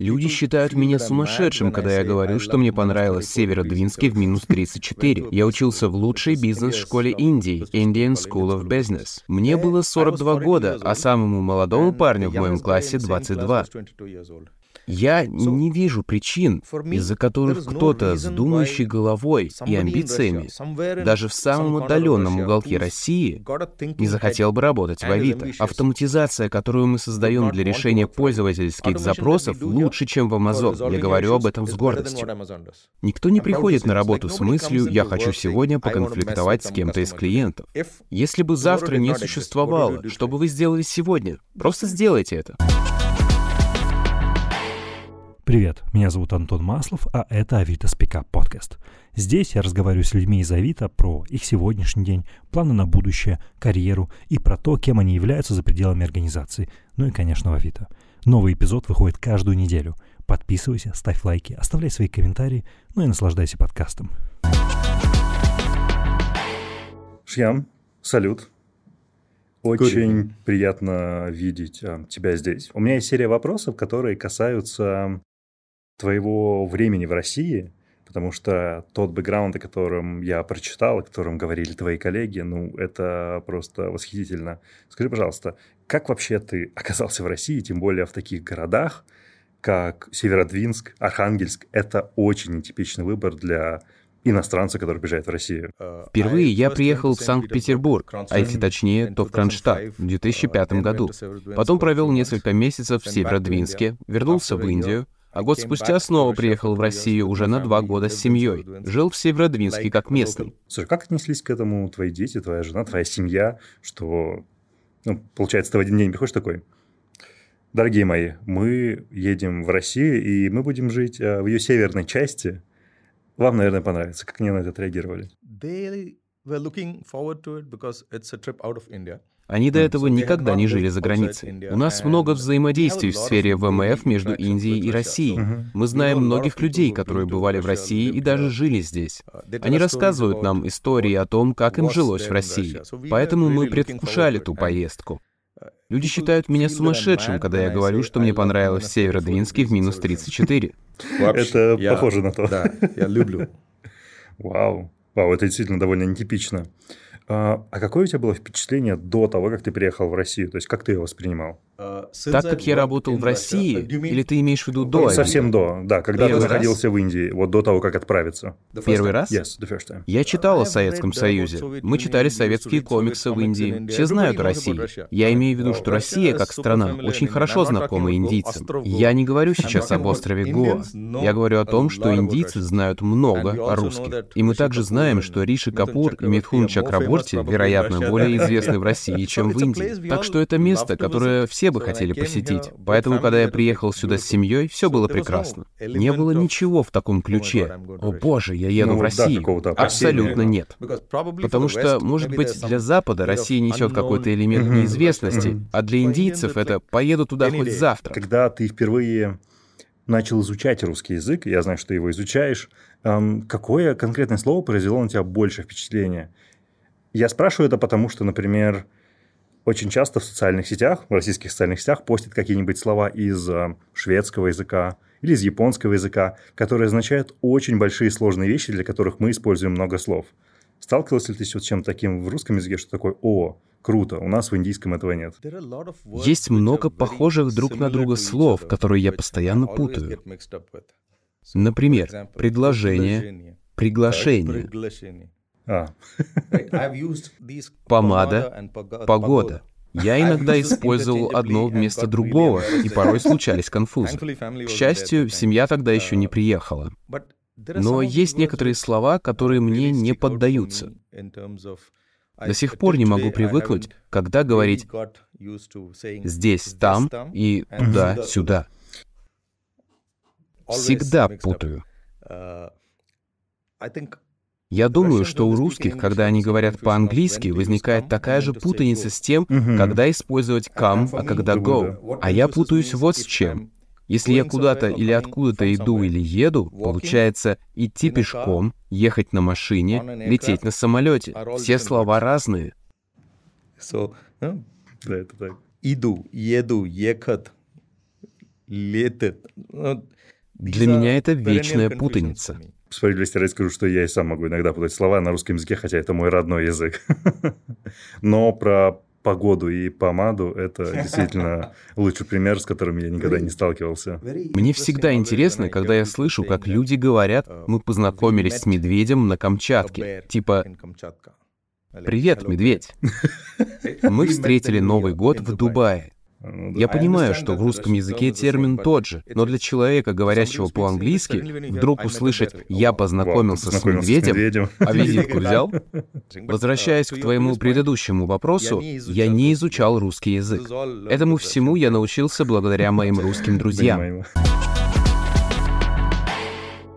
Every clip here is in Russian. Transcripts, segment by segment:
Люди считают меня сумасшедшим, когда я говорю, что мне понравилось Северодвинске в минус 34. Я учился в лучшей бизнес-школе Индии, Indian School of Business. Мне было 42 года, а самому молодому парню в моем классе 22. Я не вижу причин, из-за которых кто-то с думающей головой и амбициями, даже в самом отдаленном уголке России, не захотел бы работать в Авито. Автоматизация, которую мы создаем для решения пользовательских запросов, лучше, чем в Amazon. Я говорю об этом с гордостью. Никто не приходит на работу с мыслью «я хочу сегодня поконфликтовать с кем-то из клиентов». Если бы завтра не существовало, что бы вы сделали сегодня? Просто сделайте это. Привет, меня зовут Антон Маслов, а это Авито Спикап подкаст. Здесь я разговариваю с людьми из Авито про их сегодняшний день, планы на будущее, карьеру и про то, кем они являются за пределами организации. Ну и, конечно, в Авито. Новый эпизод выходит каждую неделю. Подписывайся, ставь лайки, оставляй свои комментарии, ну и наслаждайся подкастом. Шьям, салют. Очень приятно видеть тебя здесь. У меня есть серия вопросов, которые касаются твоего времени в России, потому что тот бэкграунд, о котором я прочитал, о котором говорили твои коллеги, ну, это просто восхитительно. Скажи, пожалуйста, как вообще ты оказался в России, тем более в таких городах, как Северодвинск, Архангельск? Это очень нетипичный выбор для иностранца, который приезжает в Россию. Впервые я приехал в Санкт-Петербург, а если точнее, то в Кронштадт, в 2005 году. Потом провел несколько месяцев в Северодвинске, вернулся в Индию, а год спустя снова приехал в Россию уже на 2 года с семьей. Жил в Северодвинске как местный. Слушай, как отнеслись к этому твои дети, твоя жена, твоя семья, что... Ну, получается, ты в один день приходишь такой... Дорогие мои, мы едем в Россию, и мы будем жить в ее северной части... Вам, наверное, понравится. Как они на это отреагировали? Они до этого никогда не жили за границей. У нас много взаимодействий в сфере ВМФ между Индией и Россией. Мы знаем многих людей, которые бывали в России и даже жили здесь. Они рассказывают нам истории о том, как им жилось в России. Поэтому мы предвкушали ту поездку. Люди считают меня сумасшедшим, когда я говорю, что мне понравилось Северодвинске в минус 34. Это похоже на то. Да, я люблю. Вау. Вау, это действительно довольно нетипично. А какое у тебя было впечатление до того, как ты приехал в Россию? То есть, как ты его воспринимал? Так как я работал в России, или ты имеешь в виду до? Совсем до, да, когда ты находился в Индии, вот до того, как отправиться. Первый раз? Yes, the first time. Я читал о Советском Союзе. Мы читали советские комиксы в Индии. Все знают о России. Я имею в виду, что Россия, как страна, очень хорошо знакома индийцам. Я не говорю сейчас об острове Гоа. Я говорю о том, что индийцы знают много о русских. И мы также знаем, что Риши Капур и Митхун Чакраборти, вероятно, более известны в России, чем в Индии. Так что это место, которое все бы хотели посетить. Поэтому, когда я приехал сюда с семьей, все было прекрасно. Не было ничего в таком ключе. О боже, я еду в Россию. Абсолютно нет. Потому что, может быть, для Запада Россия несет какой-то элемент неизвестности, а для индийцев это «поеду туда хоть завтра». Когда ты впервые начал изучать русский язык, я знаю, что ты его изучаешь, какое конкретное слово произвело на тебя большее впечатление? Я спрашиваю это потому, что, например, очень часто в социальных сетях, в российских социальных сетях постят какие-нибудь слова из шведского языка или из японского языка, которые означают очень большие сложные вещи, для которых мы используем много слов. Сталкивался ли ты с чем-то таким в русском языке, что такое «о»? Круто, у нас в индийском этого нет. Есть много похожих друг на друга слов, которые я постоянно путаю. Например, предложение, приглашение. Помада, погода. Я иногда использовал одно вместо другого, и порой случались конфузы. К счастью, семья тогда еще не приехала. Но есть некоторые слова, которые мне не поддаются. До сих пор не могу привыкнуть, когда говорить «здесь», «там» и «туда», «сюда». Всегда путаю. Я думаю, что у русских, когда они говорят по-английски, возникает такая же путаница с тем, когда использовать come, а когда go. А я путаюсь вот с чем. Если я куда-то или откуда-то иду или еду, получается идти пешком, ехать на машине, лететь на самолете. Все слова разные. Иду, еду, екат. Для меня это вечная путаница. Справедливости ради скажу, что я и сам могу иногда путать слова на русском языке, хотя это мой родной язык. Но про погоду и помаду – это действительно лучший пример, с которым я никогда не сталкивался. Мне всегда интересно, когда я слышу, как люди говорят, мы познакомились с медведем на Камчатке. Типа «Привет, медведь!» Мы встретили Новый год в Дубае. Я понимаю, что в русском языке термин тот же, но для человека, говорящего по-английски, вдруг услышать «я познакомился с медведем», а визитку взял? Возвращаясь к твоему предыдущему вопросу, я не изучал русский язык. Этому всему я научился благодаря моим русским друзьям.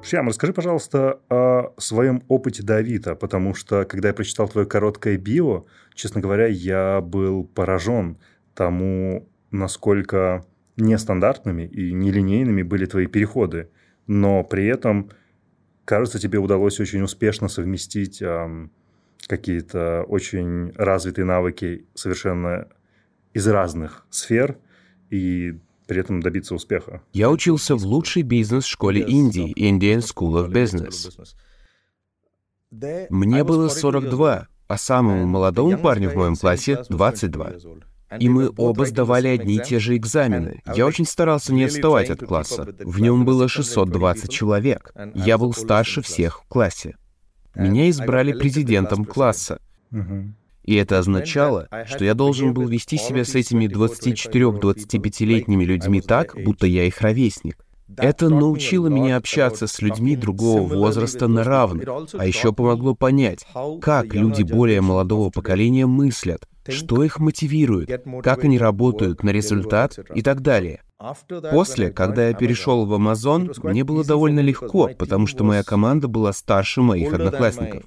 Шьям, расскажи, пожалуйста, о своем опыте до Авито, потому что, когда я прочитал твое короткое био, честно говоря, я был поражен тому, насколько нестандартными и нелинейными были твои переходы, но при этом, кажется, тебе удалось очень успешно совместить какие-то очень развитые навыки совершенно из разных сфер и при этом добиться успеха. Я учился в лучшей бизнес-школе Индии, Indian School of Business. Мне было 42, а самому молодому парню в моем классе 22. И мы оба сдавали одни и те же экзамены. Я очень старался не отставать от класса. В нем было 620 человек. Я был старше всех в классе. Меня избрали президентом класса. И это означало, что я должен был вести себя с этими 24-25-летними людьми так, будто я их ровесник. Это научило меня общаться с людьми другого возраста на равных, а еще помогло понять, как люди более молодого поколения мыслят, что их мотивирует, как они работают на результат и так далее. После, когда я перешел в Amazon, мне было довольно легко, потому что моя команда была старше моих одноклассников.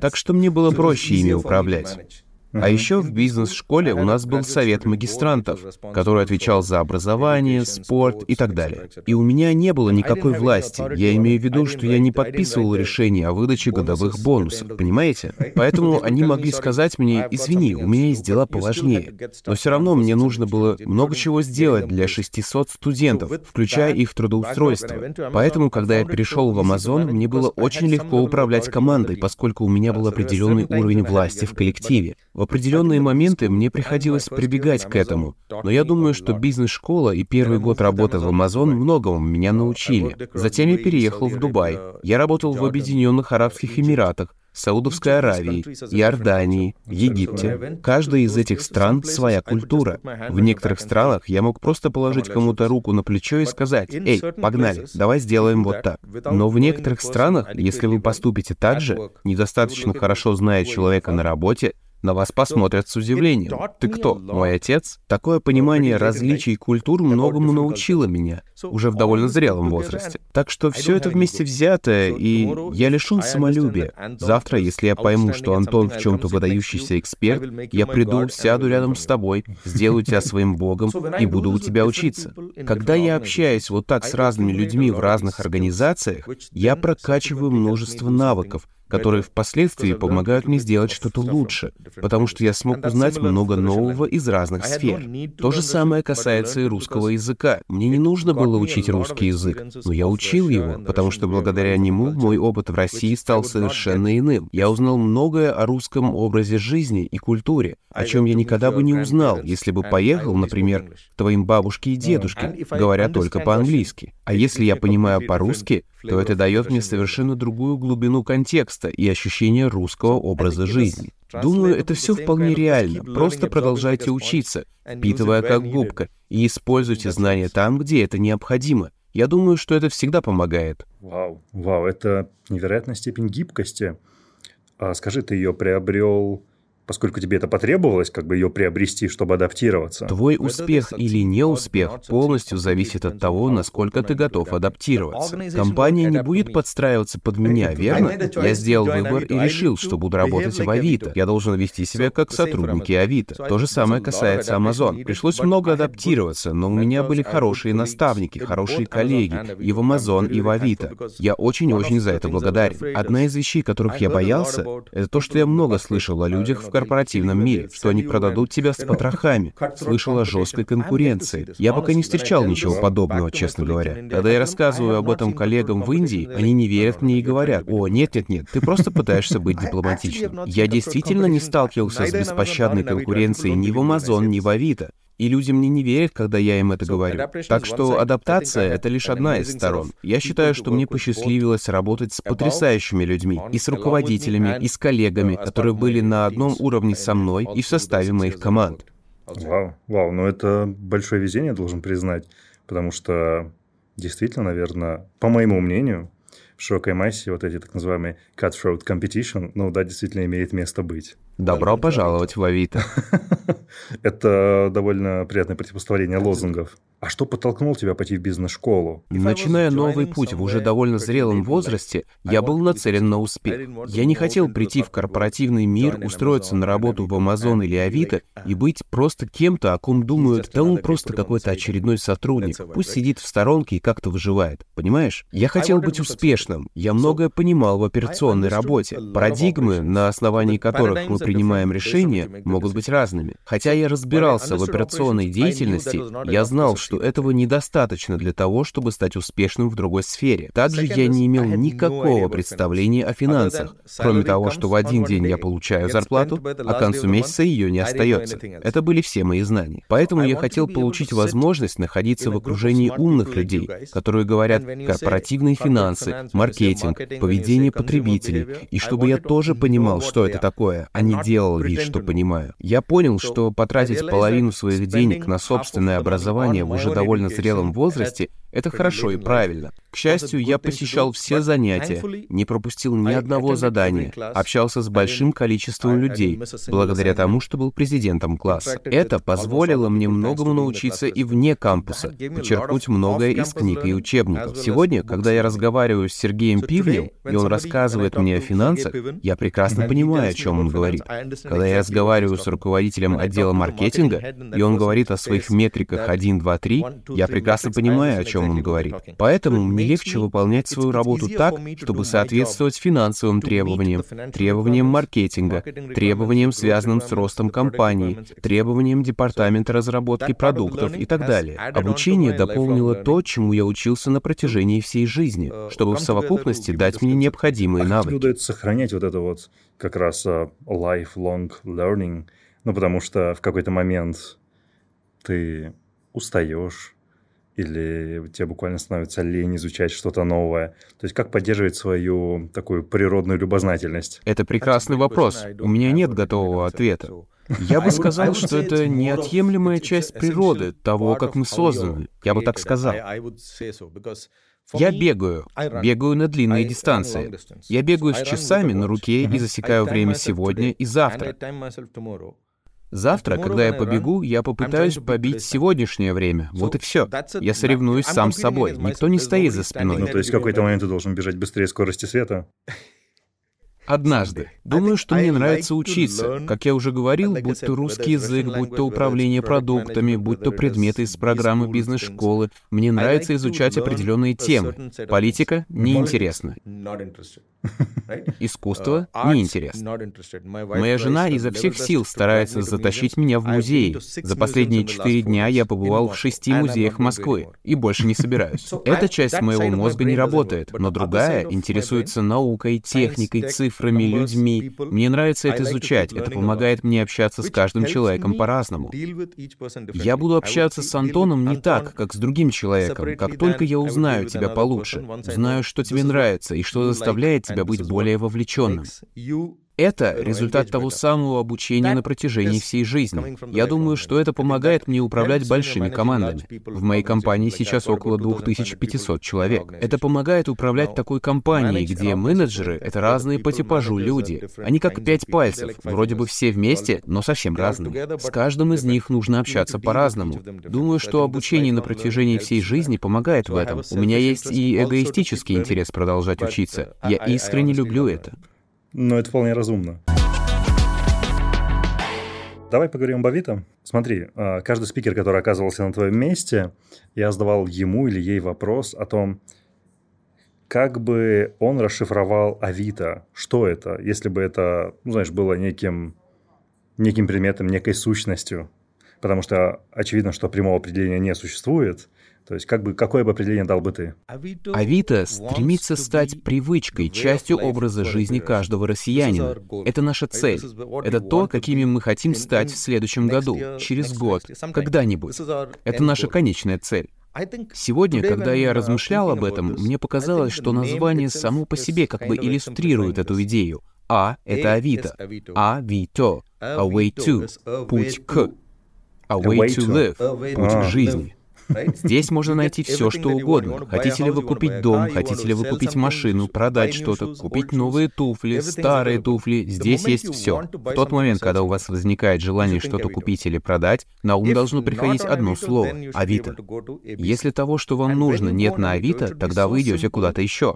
Так что мне было проще ими управлять. А еще в бизнес-школе у нас был совет магистрантов, который отвечал за образование, спорт и так далее. И у меня не было никакой власти. Я имею в виду, что я не подписывал решение о выдаче годовых бонусов, понимаете? Поэтому они могли сказать мне, извини, у меня есть дела поважнее. Но все равно мне нужно было много чего сделать для 600 студентов, включая их трудоустройство. Поэтому, когда я перешел в Amazon, мне было очень легко управлять командой, поскольку у меня был определенный уровень власти в коллективе. В определенные моменты мне приходилось прибегать к этому, но я думаю, что бизнес-школа и первый год работы в Amazon многому меня научили. Затем я переехал в Дубай. Я работал в Объединенных Арабских Эмиратах, Саудовской Аравии, Иордании, Египте. Каждая из этих стран своя культура. В некоторых странах я мог просто положить кому-то руку на плечо и сказать, «Эй, погнали, давай сделаем вот так». Но в некоторых странах, если вы поступите так же, недостаточно хорошо зная человека на работе, на вас посмотрят с удивлением. Ты кто? Мой отец? Такое понимание различий культур многому научило меня, уже в довольно зрелом возрасте. Так что все это вместе взятое, и я лишен самолюбия. Завтра, если я пойму, что Антон в чем-то выдающийся эксперт, я приду, сяду рядом с тобой, сделаю тебя своим богом и буду у тебя учиться. Когда я общаюсь вот так с разными людьми в разных организациях, я прокачиваю множество навыков, которые впоследствии помогают мне сделать что-то лучше, потому что я смог узнать много нового из разных сфер. То же самое касается и русского языка. Мне не нужно было учить русский язык, но я учил его, потому что благодаря нему мой опыт в России стал совершенно иным. Я узнал многое о русском образе жизни и культуре, о чем я никогда бы не узнал, если бы поехал, например, к твоим бабушке и дедушке, говоря только по-английски. А если я понимаю по-русски, то это дает мне совершенно другую глубину контекста и ощущение русского образа жизни. Думаю, это все вполне реально. Просто продолжайте учиться, впитывая как губка, и используйте знания там, где это необходимо. Я думаю, что это всегда помогает. Вау, это невероятная степень гибкости. А скажи, ты ее приобрел, поскольку тебе это потребовалось, как бы ее приобрести, чтобы адаптироваться? Твой успех или неуспех полностью зависит от того, насколько ты готов адаптироваться. Компания не будет подстраиваться под меня, верно? Я сделал выбор и решил, что буду работать в Авито. Я должен вести себя как сотрудники Авито. То же самое касается Amazon. Пришлось много адаптироваться, но у меня были хорошие наставники, хорошие коллеги и в Amazon, и в Авито. Я очень-очень за это благодарен. Одна из вещей, которых я боялся, это то, что я много слышал о людях в корпоративном мире, что они продадут тебя с потрохами. Слышал о жесткой конкуренции. Я пока не встречал ничего подобного, честно говоря. Когда я рассказываю об этом коллегам в Индии, они не верят мне и говорят: «О, нет-нет-нет, ты просто пытаешься быть дипломатичным». Я действительно не сталкивался с беспощадной конкуренцией ни в Amazon, ни в Авито. И люди мне не верят, когда я им это говорю. Так что адаптация — это лишь одна из сторон. Я считаю, что мне посчастливилось работать с потрясающими людьми, и с руководителями, и с коллегами, которые были на одном уровне со мной и в составе моих команд. Вау, ну это большое везение, должен признать, потому что действительно, наверное, по моему мнению, в широкой массе вот эти так называемые cutthroat competition, ну да, действительно имеет место быть. Добро пожаловать в Авито. Это довольно приятное противопоставление лозунгов. А что подтолкнуло тебя пойти в бизнес-школу? Начиная новый путь в уже довольно зрелом возрасте, я был нацелен на успех. Я не хотел прийти в корпоративный мир, устроиться на работу в Amazon или Авито и быть просто кем-то, о ком думают: да он просто какой-то очередной сотрудник, пусть сидит в сторонке и как-то выживает. Понимаешь? Я хотел быть успешным. Я многое понимал в операционной работе. Парадигмы, на основании которых мы принимаем решения, могут быть разными. Хотя я разбирался в операционной деятельности, я знал, что этого недостаточно для того, чтобы стать успешным в другой сфере. Также я не имел никакого представления о финансах, кроме того, что в один день я получаю зарплату, а к концу месяца ее не остается. Это были все мои знания. Поэтому я хотел получить возможность находиться в окружении умных людей, которые говорят: корпоративные финансы, маркетинг, поведение потребителей, и чтобы я тоже понимал, что это такое, а не делал вид, что понимаю. Я понял, что потратить половину своих денег на собственное образование в уже довольно зрелом возрасте — это хорошо и правильно. К счастью, я посещал все занятия, не пропустил ни одного задания, общался с большим количеством людей, благодаря тому, что был президентом класса. Это позволило мне многому научиться и вне кампуса, подчеркнуть многое из книг и учебников. Сегодня, когда я разговариваю с Сергеем Пивнем, и он рассказывает мне о финансах, я прекрасно понимаю, о чем он говорит. Когда я разговариваю с руководителем отдела маркетинга, и он говорит о своих метриках 1, 2, 3, я прекрасно понимаю, о чем он говорит. Поэтому мне легче выполнять свою работу так, чтобы соответствовать финансовым требованиям, требованиям маркетинга, требованиям, связанным с ростом компании, требованиям департамента разработки продуктов и так далее. Обучение дополнило то, чему я учился на протяжении всей жизни, чтобы в совокупности дать мне необходимые навыки. Удается сохранять вот это вот как раз lifelong learning, ну потому что в какой-то момент ты устаешь, или тебе буквально становится лень изучать что-то новое? То есть как поддерживать свою такую природную любознательность? Это прекрасный вопрос. У меня нет готового ответа. Я бы сказал, что это неотъемлемая часть природы, того, как мы созданы. Я бы так сказал. Я бегаю на длинные дистанции. Я бегаю с часами на руке и засекаю время сегодня и завтра. Завтра, когда я побегу, я попытаюсь побить сегодняшнее время. Вот и все. Я соревнуюсь сам с собой. Никто не стоит за спиной. Ну, то есть в какой-то момент ты должен бежать быстрее скорости света? Однажды. Думаю, что мне нравится учиться. Как я уже говорил, будь то русский язык, будь то управление продуктами, будь то предметы из программы бизнес-школы, мне нравится изучать определенные темы. Политика — неинтересно. Искусство — неинтересно. Моя жена изо всех сил старается затащить меня в музеи. За последние 4 дня я побывал в 6 музеях Москвы и больше не собираюсь. Эта часть моего мозга не работает, но другая интересуется наукой, техникой, цифрами, людьми. Мне нравится это изучать, это помогает мне общаться с каждым человеком по-разному. Я буду общаться с Антоном не так, как с другим человеком. Как только я узнаю тебя получше, узнаю, что тебе нравится и что заставляет тебя быть более вовлеченным. Это результат того самого обучения на протяжении всей жизни. Я думаю, что это помогает мне управлять большими командами. В моей компании сейчас около 2500 человек. Это помогает управлять такой компанией, где менеджеры — это разные по типажу люди. Они как 5 пальцев, вроде бы все вместе, но совсем разные. С каждым из них нужно общаться по-разному. Думаю, что обучение на протяжении всей жизни помогает в этом. У меня есть и эгоистический интерес продолжать учиться. Я искренне люблю это. Но это вполне разумно. Давай поговорим об Авито. Смотри, каждый спикер, который оказывался на твоем месте, я задавал ему или ей вопрос о том, как бы он расшифровал Авито. Что это? Если бы это, ну, знаешь, было неким неким предметом, некой сущностью. Потому что очевидно, что прямого определения не существует. То есть, какое бы определение дал бы ты? Авито стремится стать привычкой, частью образа жизни каждого россиянина. Это наша цель. Это то, какими мы хотим стать в следующем году, через год, когда-нибудь. Это наша конечная цель. Сегодня, когда я размышлял об этом, мне показалось, что название само по себе как бы иллюстрирует эту идею. А — это Авито. Авито. A way to. Путь к. A way to live. Путь к жизни. Здесь можно найти все, что угодно. Хотите ли вы купить дом, хотите ли вы купить машину, продать что-то, купить новые туфли, старые туфли, здесь есть все. В тот момент, когда у вас возникает желание что-то купить или продать, на ум должно приходить одно слово — Авито. Если того, что вам нужно, нет на Авито, тогда вы идете куда-то еще.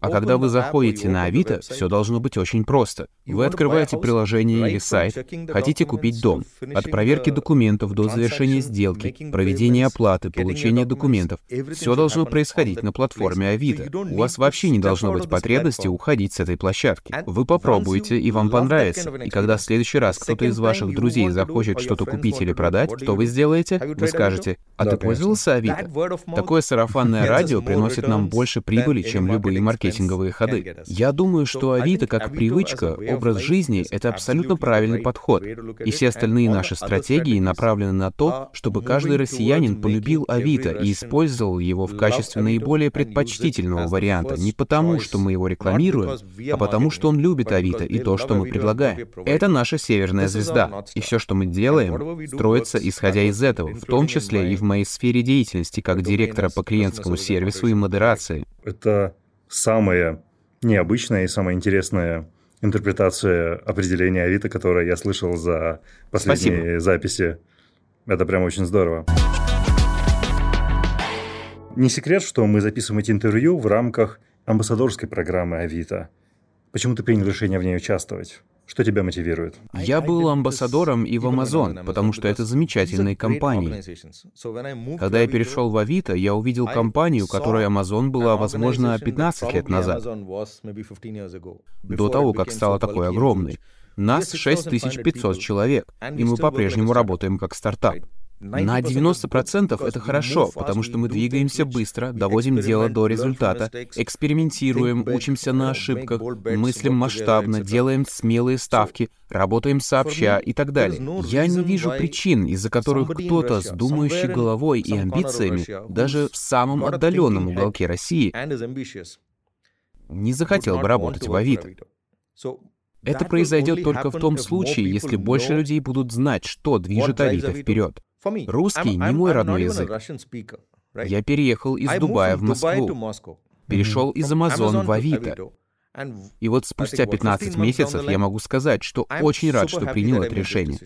А когда вы заходите на Авито, все должно быть очень просто. Вы открываете приложение или сайт, хотите купить дом. От проверки документов до завершения сделки, проведения оплаты, получение документов. Все должно происходить на платформе Авито. У вас вообще не должно быть потребности уходить с этой площадки. Вы попробуете, и вам понравится. И когда в следующий раз кто-то из ваших друзей захочет что-то купить или продать, что вы сделаете? Вы скажете: «А ты пользовался Авито?» Такое сарафанное радио приносит нам больше прибыли, чем любые маркетинговые ходы. Я думаю, что Авито как привычка, образ жизни — это абсолютно правильный подход. И все остальные наши стратегии направлены на то, чтобы каждый россиянин полюбил Авито и использовал его в качестве наиболее предпочтительного варианта не потому, что мы его рекламируем, а потому, что он любит Авито и то, что мы предлагаем. Это наша северная звезда, и все, что мы делаем, строится исходя из этого, в том числе и в моей сфере деятельности как директора по клиентскому сервису и модерации. Это самая необычная и самая интересная интерпретация определения Авито, которую я слышал за последние записи. Это прям очень здорово. Не секрет, что мы записываем эти интервью в рамках амбассадорской программы Авито. Почему ты принял решение в ней участвовать? Что тебя мотивирует? Я был амбассадором и в Amazon, потому что это замечательные компании. Когда я перешел в Авито, я увидел компанию, которой Amazon была, возможно, 15 лет назад, до того, как стала такой огромной. Нас 6500 человек, и мы по-прежнему работаем как стартап. На 90% это хорошо, потому что мы двигаемся быстро, доводим дело до результата, экспериментируем, учимся на ошибках, мыслим масштабно, делаем смелые ставки, работаем сообща и так далее. Я не вижу причин, из-за которых кто-то с думающей головой и амбициями, даже в самом отдаленном уголке России, не захотел бы работать в Авито. Это произойдет только в том случае, если больше людей будут знать, что движет Авито вперед. Русский не мой родной язык. Я переехал из Дубая в Москву, перешел из Amazon в Авито. И вот спустя 15 месяцев я могу сказать, что очень рад, что принял это решение.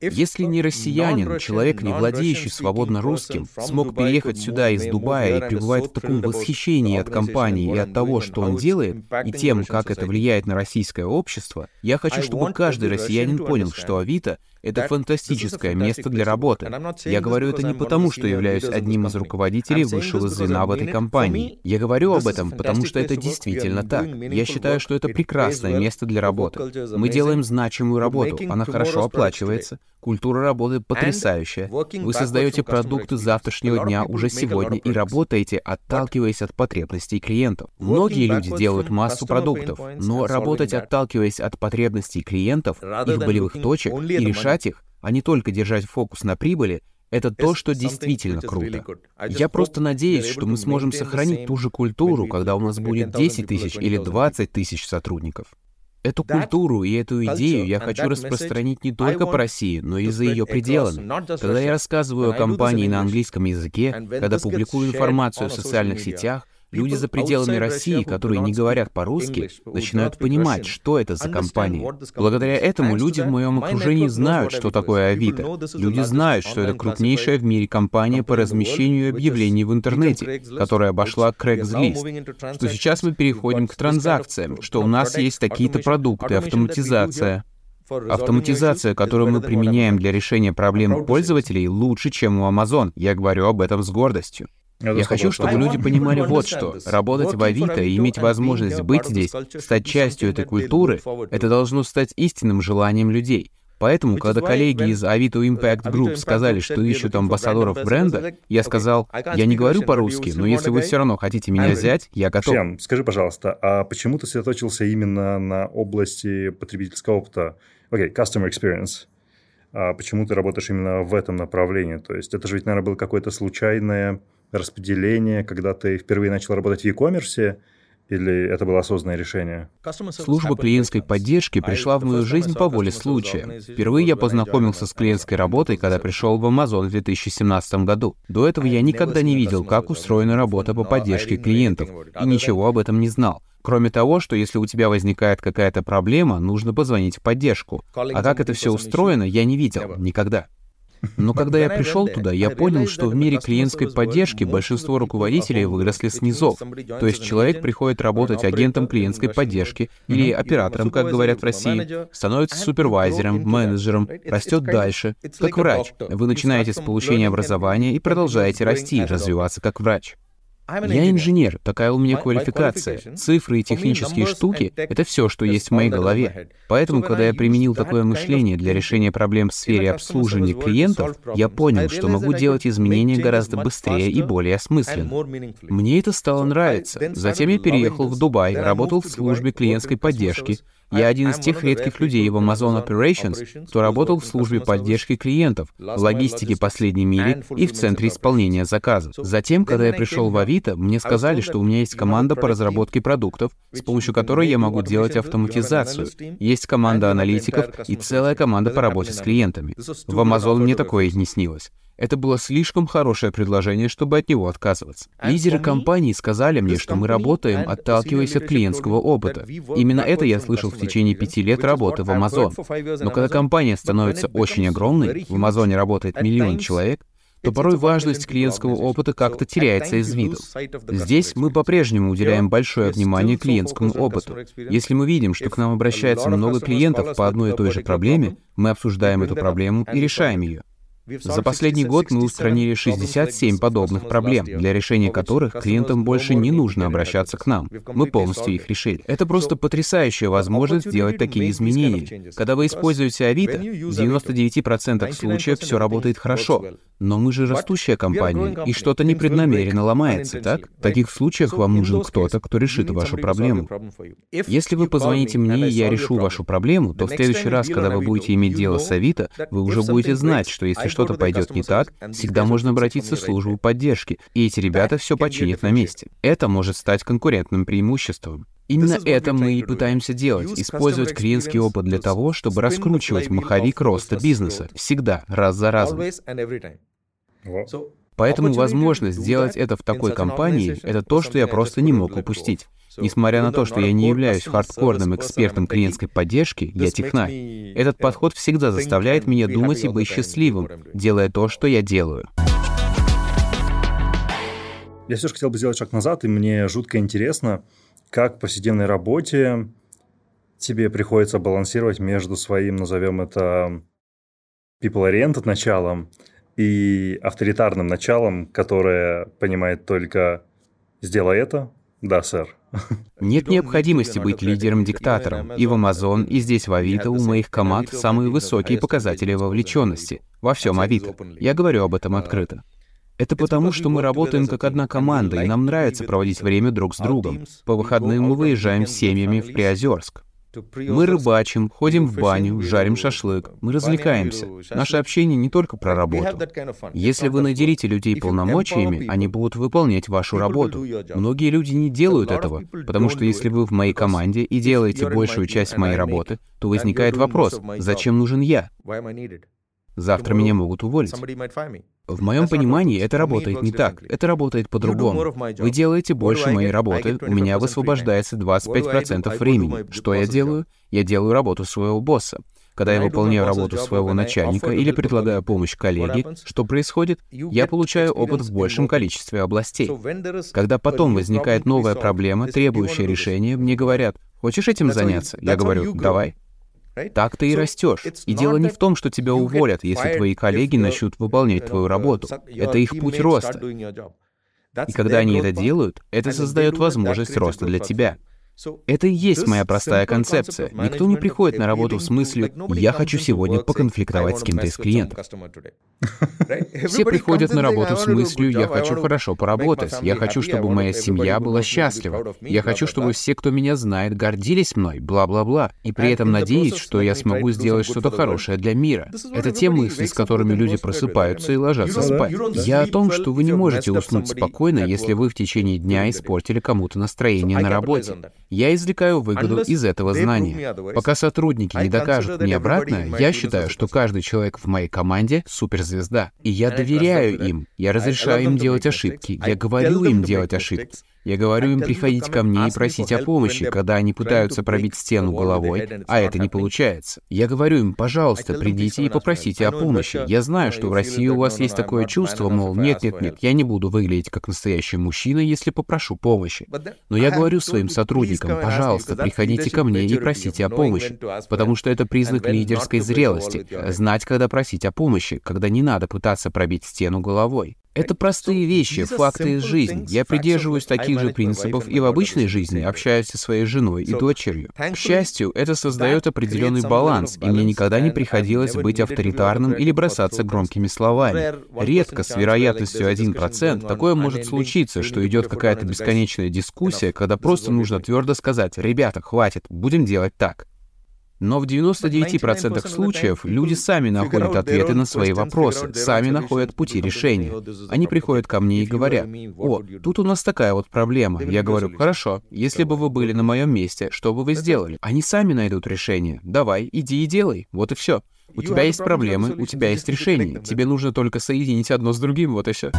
Если не россиянин, человек, не владеющий свободно русским, смог переехать сюда из Дубая и пребывает в таком восхищении от компании и от того, что он делает, и тем, как это влияет на российское общество, я хочу, чтобы каждый россиянин понял, что Авито — это фантастическое место для работы. Я говорю это не потому, что являюсь одним из руководителей высшего звена в этой компании. Я говорю об этом, потому что это действительно так. Я считаю, что это прекрасное место для работы. Мы делаем значимую работу, она хорошо оплачивается. Культура работы потрясающая. Вы создаете продукты завтрашнего дня уже сегодня и работаете, отталкиваясь от потребностей клиентов. Многие люди делают массу продуктов, но работать, отталкиваясь от потребностей клиентов, их болевых точек, и решать их, а не только держать фокус на прибыли, это то, что действительно круто. Я просто надеюсь, что мы сможем сохранить ту же культуру, когда у нас будет 10 тысяч или 20 тысяч сотрудников. Эту культуру и эту идею я хочу распространить не только по России, но и за ее пределами. Когда я рассказываю о компании на английском языке, когда публикую информацию в социальных сетях, люди за пределами России, которые не говорят по-русски, начинают понимать, что это за компания. Благодаря этому люди в моем окружении знают, что такое Авито. Люди знают, что это крупнейшая в мире компания по размещению объявлений в интернете, которая обошла Craigslist, что сейчас мы переходим к транзакциям, что у нас есть такие-то продукты, автоматизация. Автоматизация, которую мы применяем для решения проблем пользователей, лучше, чем у Amazon. Я говорю об этом с гордостью. Я хочу, чтобы люди понимали вот что. Работать в Авито и иметь возможность быть здесь, стать частью этой культуры, это должно стать истинным желанием людей. Поэтому, когда коллеги из Avito Impact Group сказали, что ищут амбассадоров бренда, я сказал, я не говорю по-русски, но если вы все равно хотите меня взять, я готов. Шьям, скажи, пожалуйста, а почему ты сосредоточился именно на области потребительского опыта? Окей, customer experience. А почему ты работаешь именно в этом направлении? То есть это же ведь, наверное, было какое-то случайное распределение, когда ты впервые начал работать в e-commerce, или это было осознанное решение? Служба клиентской поддержки пришла в мою жизнь по воле случая. Впервые я познакомился с клиентской работой, когда пришел в Amazon в 2017 году. До этого я никогда не видел, как устроена работа по поддержке клиентов, и ничего об этом не знал. Кроме того, что если у тебя возникает какая-то проблема, нужно позвонить в поддержку. А как это все устроено, я не видел никогда. Но когда я пришел туда, я понял, что в мире клиентской поддержки большинство руководителей выросли с низов. То есть человек приходит работать агентом клиентской поддержки или оператором, как говорят в России, становится супервайзером, менеджером, растет дальше, как врач. Вы начинаете с получения образования и продолжаете расти и развиваться как врач. Я инженер, такая у меня квалификация. Цифры и технические штуки — это все, что есть в моей голове. Поэтому, когда я применил такое мышление для решения проблем в сфере обслуживания клиентов, я понял, что могу делать изменения гораздо быстрее и более осмысленно. Мне это стало нравиться. Затем я переехал в Дубай, работал в службе клиентской поддержки. Я один из тех редких людей в Amazon Operations, кто работал в службе поддержки клиентов, в логистике последней мили и в центре исполнения заказов. Затем, когда я пришел в Авито, мне сказали, что у меня есть команда по разработке продуктов, с помощью которой я могу делать автоматизацию. Есть команда аналитиков и целая команда по работе с клиентами. В Amazon мне такое не снилось. Это было слишком хорошее предложение, чтобы от него отказываться. Лидеры компании сказали мне, что мы работаем, отталкиваясь от клиентского опыта. Именно это я слышал в течение 5 лет работы в Amazon. Но когда компания становится очень огромной, в Amazon работает миллион человек, то порой важность клиентского опыта как-то теряется из виду. Здесь мы по-прежнему уделяем большое внимание клиентскому опыту. Если мы видим, что к нам обращается много клиентов по одной и той же проблеме, мы обсуждаем эту проблему и решаем ее. За последний год мы устранили 67 подобных проблем, для решения которых клиентам больше не нужно обращаться к нам. Мы полностью их решили. Это просто потрясающая возможность сделать такие изменения. Когда вы используете Авито, в 99% случаев все работает хорошо. Но мы же растущая компания, и что-то непреднамеренно ломается, так? В таких случаях вам нужен кто-то, кто решит вашу проблему. Если вы позвоните мне, и я решу вашу проблему, то в следующий раз, когда вы будете иметь дело с Авито, вы уже будете знать, что если что-то пойдет не так, всегда можно обратиться в службу поддержки, и эти ребята все починят на месте. Это может стать конкурентным преимуществом. Именно это мы и пытаемся делать, использовать клиентский опыт для того, чтобы раскручивать маховик роста бизнеса, всегда, раз за разом. Поэтому возможность сделать это в такой компании — это то, что я просто не мог упустить. Несмотря на то, что я не являюсь хардкорным экспертом клиентской поддержки, я технарь. Этот подход всегда заставляет меня думать и быть счастливым, делая то, что я делаю. Я все же хотел бы сделать шаг назад, и мне жутко интересно, как в повседневной работе тебе приходится балансировать между своим, назовем это, people-oriented началом и авторитарным началом, которое понимает только «сделай это», «да, сэр». Нет необходимости быть лидером-диктатором. И в Amazon, и здесь в Авито у моих команд самые высокие показатели вовлеченности. Во всем Авито. Я говорю об этом открыто. Это потому, что мы работаем как одна команда, и нам нравится проводить время друг с другом. По выходным мы выезжаем с семьями в Приозерск. Мы рыбачим, ходим в баню, жарим шашлык, мы развлекаемся. Наше общение не только про работу. Если вы наделите людей полномочиями, они будут выполнять вашу работу. Многие люди не делают этого, потому что если вы в моей команде и делаете большую часть моей работы, то возникает вопрос, зачем нужен я? Завтра меня могут уволить. В моем понимании это работает не так, это работает по-другому. Вы делаете больше моей работы, у меня высвобождается 25% времени. Что я делаю? Я делаю работу своего босса. Когда я выполняю работу своего начальника или предлагаю помощь коллеге, что происходит? Я получаю опыт в большем количестве областей. Когда потом возникает новая проблема, требующая решения, мне говорят, «Хочешь этим заняться?» Я говорю, «Давай». Так ты и растешь. И дело не в том, что тебя уволят, если твои коллеги начнут выполнять твою работу. Это их путь роста. И когда они это делают, это создает возможность роста для тебя. Это и есть моя простая концепция. Никто не приходит на работу с мыслью «я хочу сегодня поконфликтовать с кем-то из клиентов». Все приходят на работу с мыслью «я хочу хорошо поработать», «я хочу, чтобы моя семья была счастлива», «я хочу, чтобы все, кто меня знает, гордились мной», бла-бла-бла, и при этом надеясь, что я смогу сделать что-то хорошее для мира. Это те мысли, с которыми люди просыпаются и ложатся спать. Я о том, что вы не можете уснуть спокойно, если вы в течение дня испортили кому-то настроение на работе. Я извлекаю выгоду из этого знания. Пока сотрудники не докажут мне обратное, я считаю, что каждый человек в моей команде — суперзвезда. И я доверяю им. Я разрешаю им делать ошибки. Я говорю им делать ошибки. Я говорю им приходить ко мне и просить о помощи, когда они пытаются пробить стену головой, а это не получается. Я говорю им, пожалуйста, придите и попросите о помощи. Я знаю, что в России у вас есть такое чувство, мол, нет, я не буду выглядеть как настоящий мужчина, если попрошу помощи. Но я говорю своим сотрудникам, пожалуйста, приходите ко мне и просите о помощи, потому что это признак лидерской зрелости, знать, когда просить о помощи, когда не надо пытаться пробить стену головой. Это простые вещи, факты из жизни. Я придерживаюсь таких же принципов и в обычной жизни общаюсь со своей женой и дочерью. К счастью, это создает определенный баланс, и мне никогда не приходилось быть авторитарным или бросаться громкими словами. Редко, с вероятностью 1%, такое может случиться, что идет какая-то бесконечная дискуссия, когда просто нужно твердо сказать: «Ребята, хватит, будем делать так». Но в 99% случаев люди сами находят ответы на свои вопросы, сами находят пути решения. Они приходят ко мне и говорят: «О, тут у нас такая вот проблема». Я говорю: «Хорошо, если бы вы были на моем месте, что бы вы сделали?» Они сами найдут решение. «Давай, иди и делай». Вот и все. У тебя есть проблемы, у тебя есть решение. Тебе нужно только соединить одно с другим, вот и все.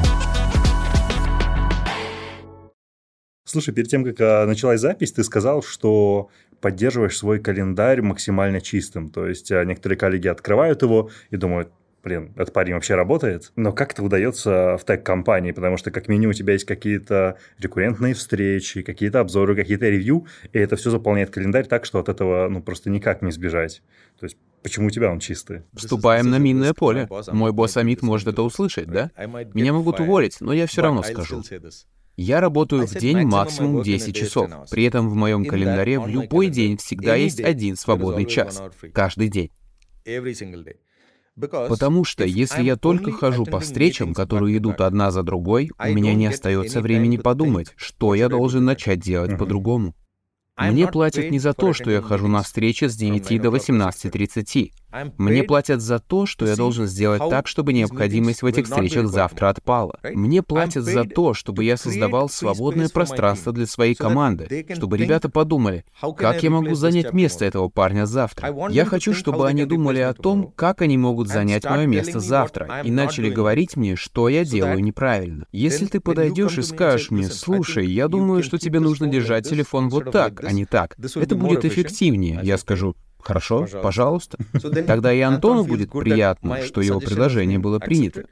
Слушай, перед тем, как началась запись, ты сказал, что поддерживаешь свой календарь максимально чистым. То есть некоторые коллеги открывают его и думают: блин, этот парень вообще работает. Но как это удается в тег-компании? Потому что как минимум у тебя есть какие-то рекуррентные встречи, какие-то обзоры, какие-то ревью, и это все заполняет календарь так, что от этого просто никак не сбежать. То есть почему у тебя он чистый? Вступаем на минное поле. Мой босс Амит может это услышать, да? Меня могут уволить, но я все равно скажу. Я работаю в день максимум 10 часов. При этом в моем календаре в любой день всегда есть один свободный час. Каждый день. Потому что если я только хожу по встречам, которые идут одна за другой, у меня не остается времени подумать, что я должен начать делать по-другому. Мне платят не за то, что я хожу на встречи с 9 до 18:30. Мне платят за то, что я должен сделать так, чтобы необходимость в этих встречах завтра отпала. Мне платят за то, чтобы я создавал свободное пространство для своей команды, чтобы ребята подумали, как я могу занять место этого парня завтра. Я хочу, чтобы они думали о том, как они могут занять мое место завтра, и начали говорить мне, что я делаю неправильно. Если ты подойдешь и скажешь мне: «Слушай, я думаю, что тебе нужно держать телефон вот так, а не так. Это будет эффективнее», я скажу: «Хорошо, пожалуйста». Тогда и Антону будет приятно, что его предложение было принято.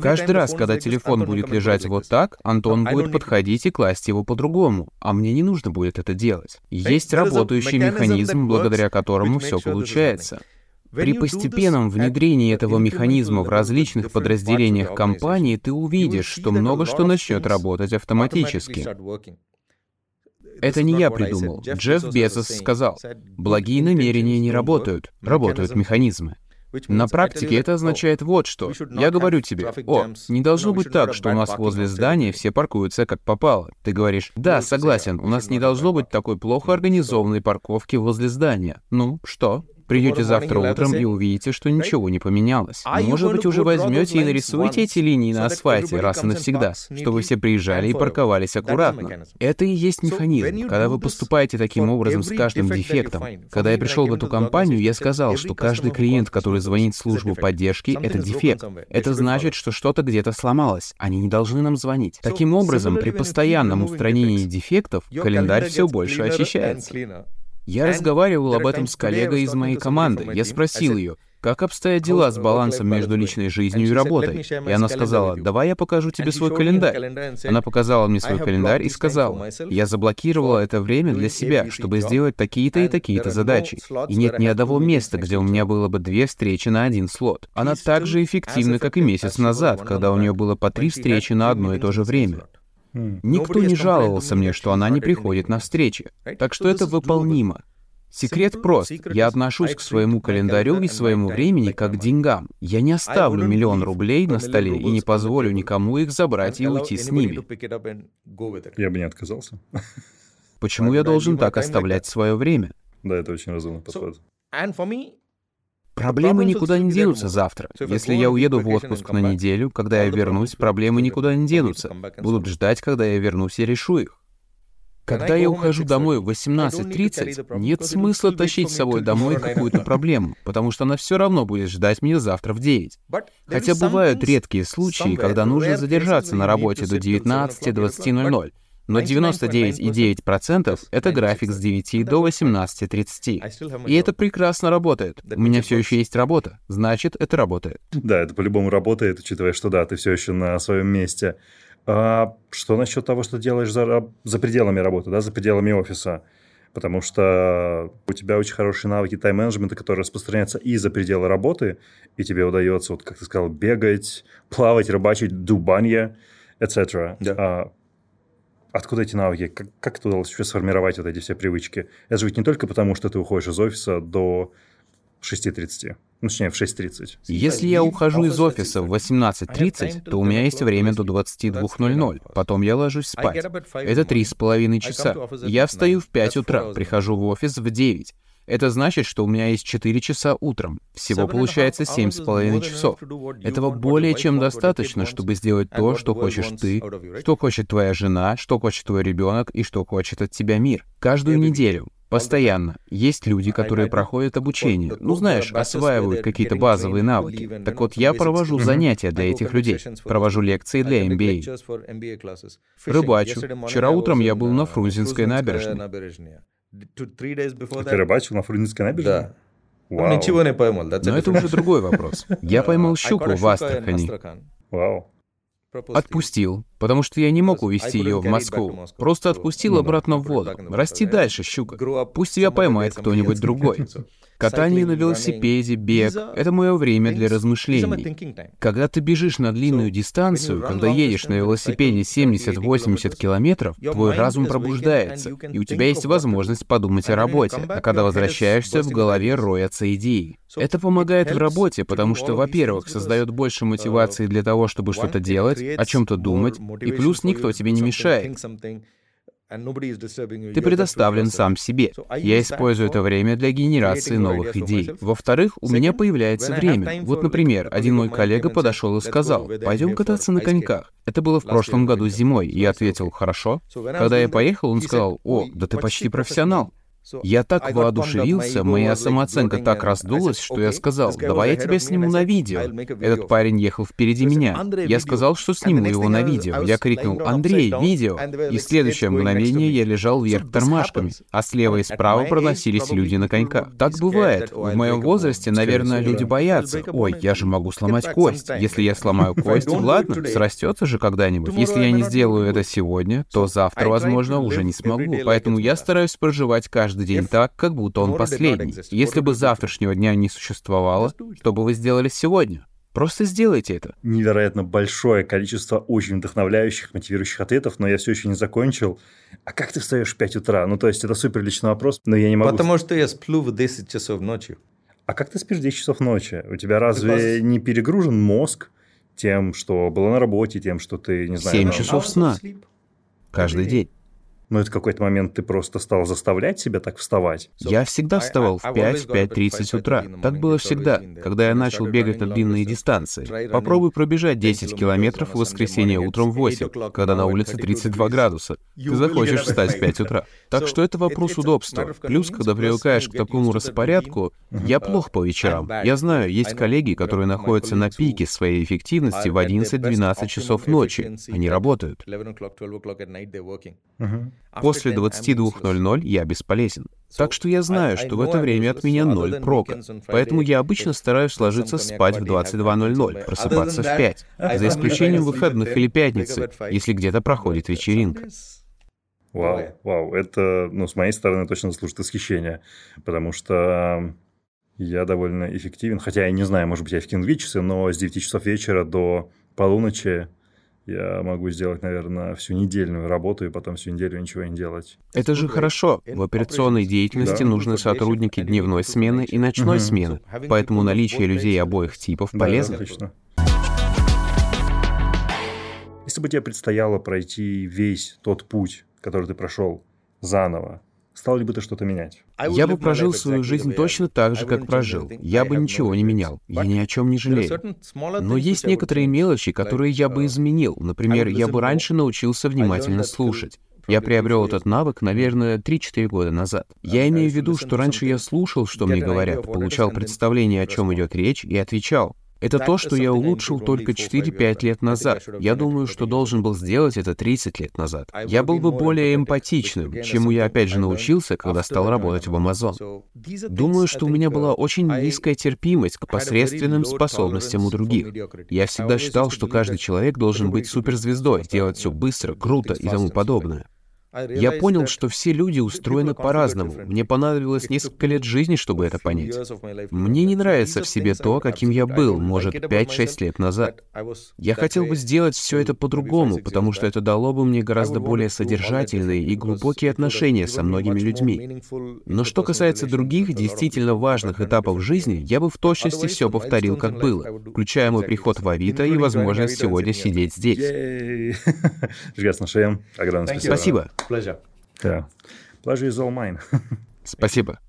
Каждый раз, когда телефон будет лежать вот так, Антон будет подходить и класть его по-другому, а мне не нужно будет это делать. Есть работающий механизм, благодаря которому все получается. При постепенном внедрении этого механизма в различных подразделениях компании ты увидишь, что много что начнет работать автоматически. Это не я придумал. Джефф Безос сказал: «Благие намерения не работают, работают механизмы». На практике это означает вот что. Я говорю тебе: «О, не должно быть так, что у нас возле здания все паркуются как попало». Ты говоришь: «Да, согласен, у нас не должно быть такой плохо организованной парковки возле здания». Ну, что? Придете завтра утром и увидите, что ничего не поменялось. Может быть, уже возьмете и нарисуете эти линии на асфальте раз и навсегда, чтобы все приезжали и парковались аккуратно. Это и есть механизм. Когда вы поступаете таким образом с каждым дефектом. Когда я пришел в эту компанию, я сказал, что каждый клиент, который звонит в службу поддержки, это дефект. Это значит, что что-то где-то сломалось. Они не должны нам звонить. Таким образом, при постоянном устранении дефектов, календарь все больше очищается. Я разговаривал об этом с коллегой из моей команды. Я спросил ее, как обстоят дела с балансом между личной жизнью и работой. И она сказала: «Давай я покажу тебе свой календарь». Она показала мне свой календарь и сказала: «Я заблокировала это время для себя, чтобы сделать такие-то и такие-то задачи. И нет ни одного места, где у меня было бы 2 встречи на 1 слот». Она так же эффективна, как и месяц назад, когда у нее было по 3 встречи на одно и то же время. Никто не жаловался мне, что она не приходит на встречи. Так что это выполнимо. Секрет прост. Я отношусь к своему календарю и своему времени как к деньгам. Я не оставлю 1 000 000 рублей на столе и не позволю никому их забрать и уйти с ними. Я бы не отказался. Почему я должен так оставлять свое время? Да, это очень разумный подход. Проблемы никуда не денутся завтра. Если я уеду в отпуск на неделю, когда я вернусь, проблемы никуда не денутся. Будут ждать, когда я вернусь и решу их. Когда я ухожу домой в 18:30, нет смысла тащить с собой домой какую-то проблему, потому что она все равно будет ждать меня завтра в 9. Хотя бывают редкие случаи, когда нужно задержаться на работе до 19:20, но 99,9% — это график с 9 до 18:30. И это прекрасно работает. У меня все еще есть работа, значит, это работает. Да, это по-любому работает, учитывая, что да, ты все еще на своем месте. А что насчет того, что делаешь за пределами работы, да, за пределами офиса? Потому что у тебя очень хорошие навыки тайм-менеджмента, которые распространяются и за пределы работы, и тебе удается, вот как ты сказал, бегать, плавать, рыбачить, дубанье, etc. Да. Откуда эти навыки? Как ты удалось еще сформировать вот эти все привычки? Это же ведь не только потому, что ты уходишь из офиса до 6:30. Ну, точнее, в 6:30. Если я ухожу из офиса в 18:30, то у меня есть время до 22:00. Потом я ложусь спать. Это 3,5 часа. Я встаю в 5 утра, прихожу в офис в 9. Это значит, что у меня есть 4 часа утром. Всего получается 7,5 часов. Этого более чем достаточно, чтобы сделать то, что хочешь ты, что хочет твоя жена, что хочет твой ребенок и что хочет от тебя мир. Каждую неделю. Постоянно. Есть люди, которые проходят обучение. Ну, знаешь, осваивают какие-то базовые навыки. Так вот, я провожу занятия для этих людей. Провожу лекции для MBA. Рыбачу. Вчера утром я был на Фрунзенской набережной. Ты рыбачил на Фрунзенской набережной? Да. Вау. Ничего не поймал. Но это уже другой вопрос. Я поймал щуку в Астрахани. Вау. Отпустил, потому что я не мог увезти ее в Москву. Просто отпустил обратно в воду. Расти дальше, щука. Пусть ее поймает кто-нибудь другой. Катание на велосипеде, бег — это мое время для размышлений. Когда ты бежишь на длинную дистанцию, когда едешь на велосипеде 70-80 километров, твой разум пробуждается, и у тебя есть возможность подумать о работе, а когда возвращаешься, в голове роятся идеи. Это помогает в работе, потому что, во-первых, создает больше мотивации для того, чтобы что-то делать, о чем-то думать, и плюс никто тебе не мешает. Ты предоставлен сам себе. Я использую это время для генерации новых идей. Во-вторых, у меня появляется время. Вот, например, один мой коллега подошел и сказал: «Пойдем кататься на коньках». Это было в прошлом году зимой. Я ответил: «Хорошо». Когда я поехал, он сказал: «О, да ты почти профессионал». Я так воодушевился, моя самооценка так раздулась, что я сказал: «Давай я тебя сниму на видео». Этот парень ехал впереди меня. Я сказал, что сниму его на видео. Я крикнул: «Андрей, видео!» И в следующее мгновение я лежал вверх тормашками, а слева и справа проносились люди на коньках. Так бывает. В моем возрасте, наверное, люди боятся. «Ой, я же могу сломать кость. Если я сломаю кость, ладно, срастется же когда-нибудь. Если я не сделаю это сегодня, то завтра, возможно, уже не смогу». Поэтому я стараюсь проживать каждый день так, как будто он последний. Если бы завтрашнего дня не существовало, что бы вы сделали сегодня? Просто сделайте это. Невероятно большое количество очень вдохновляющих, мотивирующих ответов, но я все еще не закончил. А как ты встаешь в 5 утра? Ну, то есть, это супер личный вопрос, но я не могу... Потому что я сплю в 10 часов ночи. А как ты спишь в 10 часов ночи? У тебя разве не перегружен мозг тем, что было на работе, тем, что ты, не знаю... 7 часов сна. Каждый день. Но это какой-то момент ты просто стал заставлять себя так вставать. Я всегда вставал в 5-5:30 утра. Так было всегда, когда я начал бегать на длинные дистанции. Попробуй пробежать 10 километров в воскресенье утром в 8, когда на улице 32 градуса. Ты захочешь встать в 5 утра. Так что это вопрос удобства. Плюс, когда привыкаешь к такому распорядку, я плох по вечерам. Я знаю, есть коллеги, которые находятся на пике своей эффективности в 11-12 часов ночи. Они работают. После 22:00 я бесполезен. Так что я знаю, что в это время от меня 0 прока. Поэтому я обычно стараюсь ложиться спать в 22:00, просыпаться в 5, за исключением выходных или пятницы, если где-то проходит вечеринка. Вау, это, с моей стороны, точно заслужит восхищения, потому что я довольно эффективен, хотя я не знаю, может быть, я эффективен в 2 часа, но с 9 часов вечера до полуночи Я могу сделать, наверное, всю недельную работу и потом всю неделю ничего не делать. Это же хорошо. В операционной деятельности нужны сотрудники дневной смены и ночной смены. Поэтому наличие людей обоих типов полезно. Да, если бы тебе предстояло пройти весь тот путь, который ты прошел, заново, стал ли бы ты что-то менять? Я бы прожил свою жизнь точно так же, как прожил. Я бы ничего не менял. Я ни о чем не жалею. Но есть некоторые мелочи, которые я бы изменил. Например, я бы раньше научился внимательно слушать. Я приобрел этот навык, наверное, 3-4 года назад. Я имею в виду, что раньше я слушал, что мне говорят, получал представление, о чем идет речь, и отвечал. Это то, что я улучшил только 4-5 лет назад. Я думаю, что должен был сделать это 30 лет назад. Я был бы более эмпатичным, чему я опять же научился, когда стал работать в Amazon. Думаю, что у меня была очень низкая терпимость к посредственным способностям у других. Я всегда считал, что каждый человек должен быть суперзвездой, делать все быстро, круто и тому подобное. Я понял, что все люди устроены по-разному. Мне понадобилось несколько лет жизни, чтобы это понять. Мне не нравится в себе то, каким я был, может, 5-6 лет назад. Я хотел бы сделать все это по-другому, потому что это дало бы мне гораздо более содержательные и глубокие отношения со многими людьми. Но что касается других, действительно важных этапов жизни, я бы в точности все повторил, как было, включая мой приход в Авито и возможность сегодня сидеть здесь. Спасибо. Pleasure. Yeah. Pleasure is all mine. Спасибо.